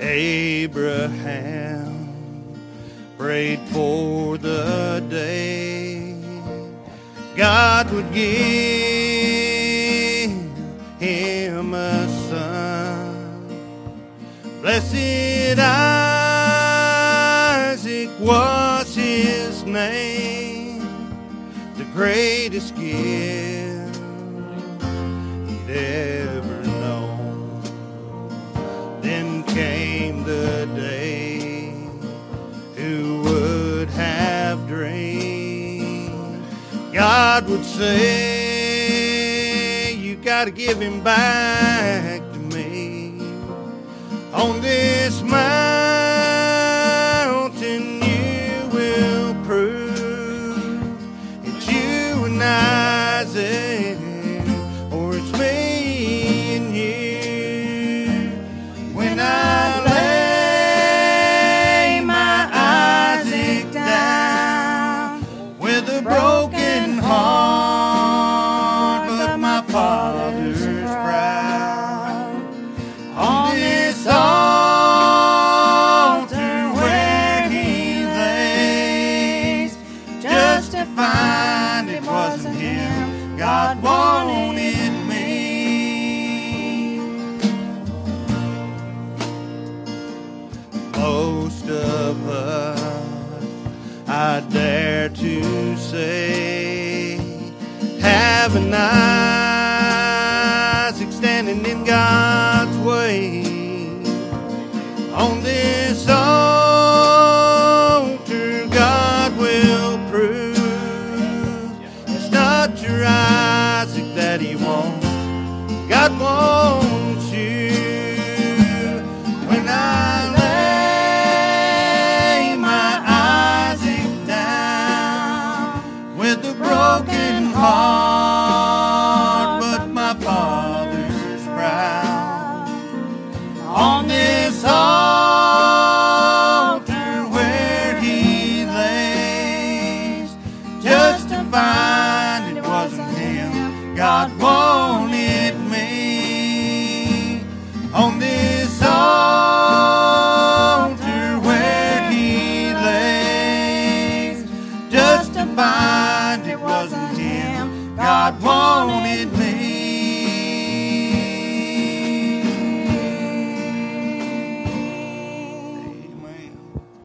Abraham prayed for the day God would give him a son. Blessed Isaac was his name, the greatest gift he'd ever known. Then came the day, who would have dreamed God would say, you gotta give him back to me. On this mountain you will prove it's you and Isaac, or it's me and you. When I lay my Isaac down with a broken heart, but my Father's proud. On this altar where he lays, just to find it wasn't him, God wanted me. Most of us, I dare to say, have an Isaac standing in God's way. On this altar, God will prove it's not your Isaac that he wants, God wants you. When I lay my Isaac down with a broken heart, but my Father's proud. On this altar where he lays, just to find it wasn't him, God wanted me. On this altar where he lays, just to find it wasn't him, God wanted me.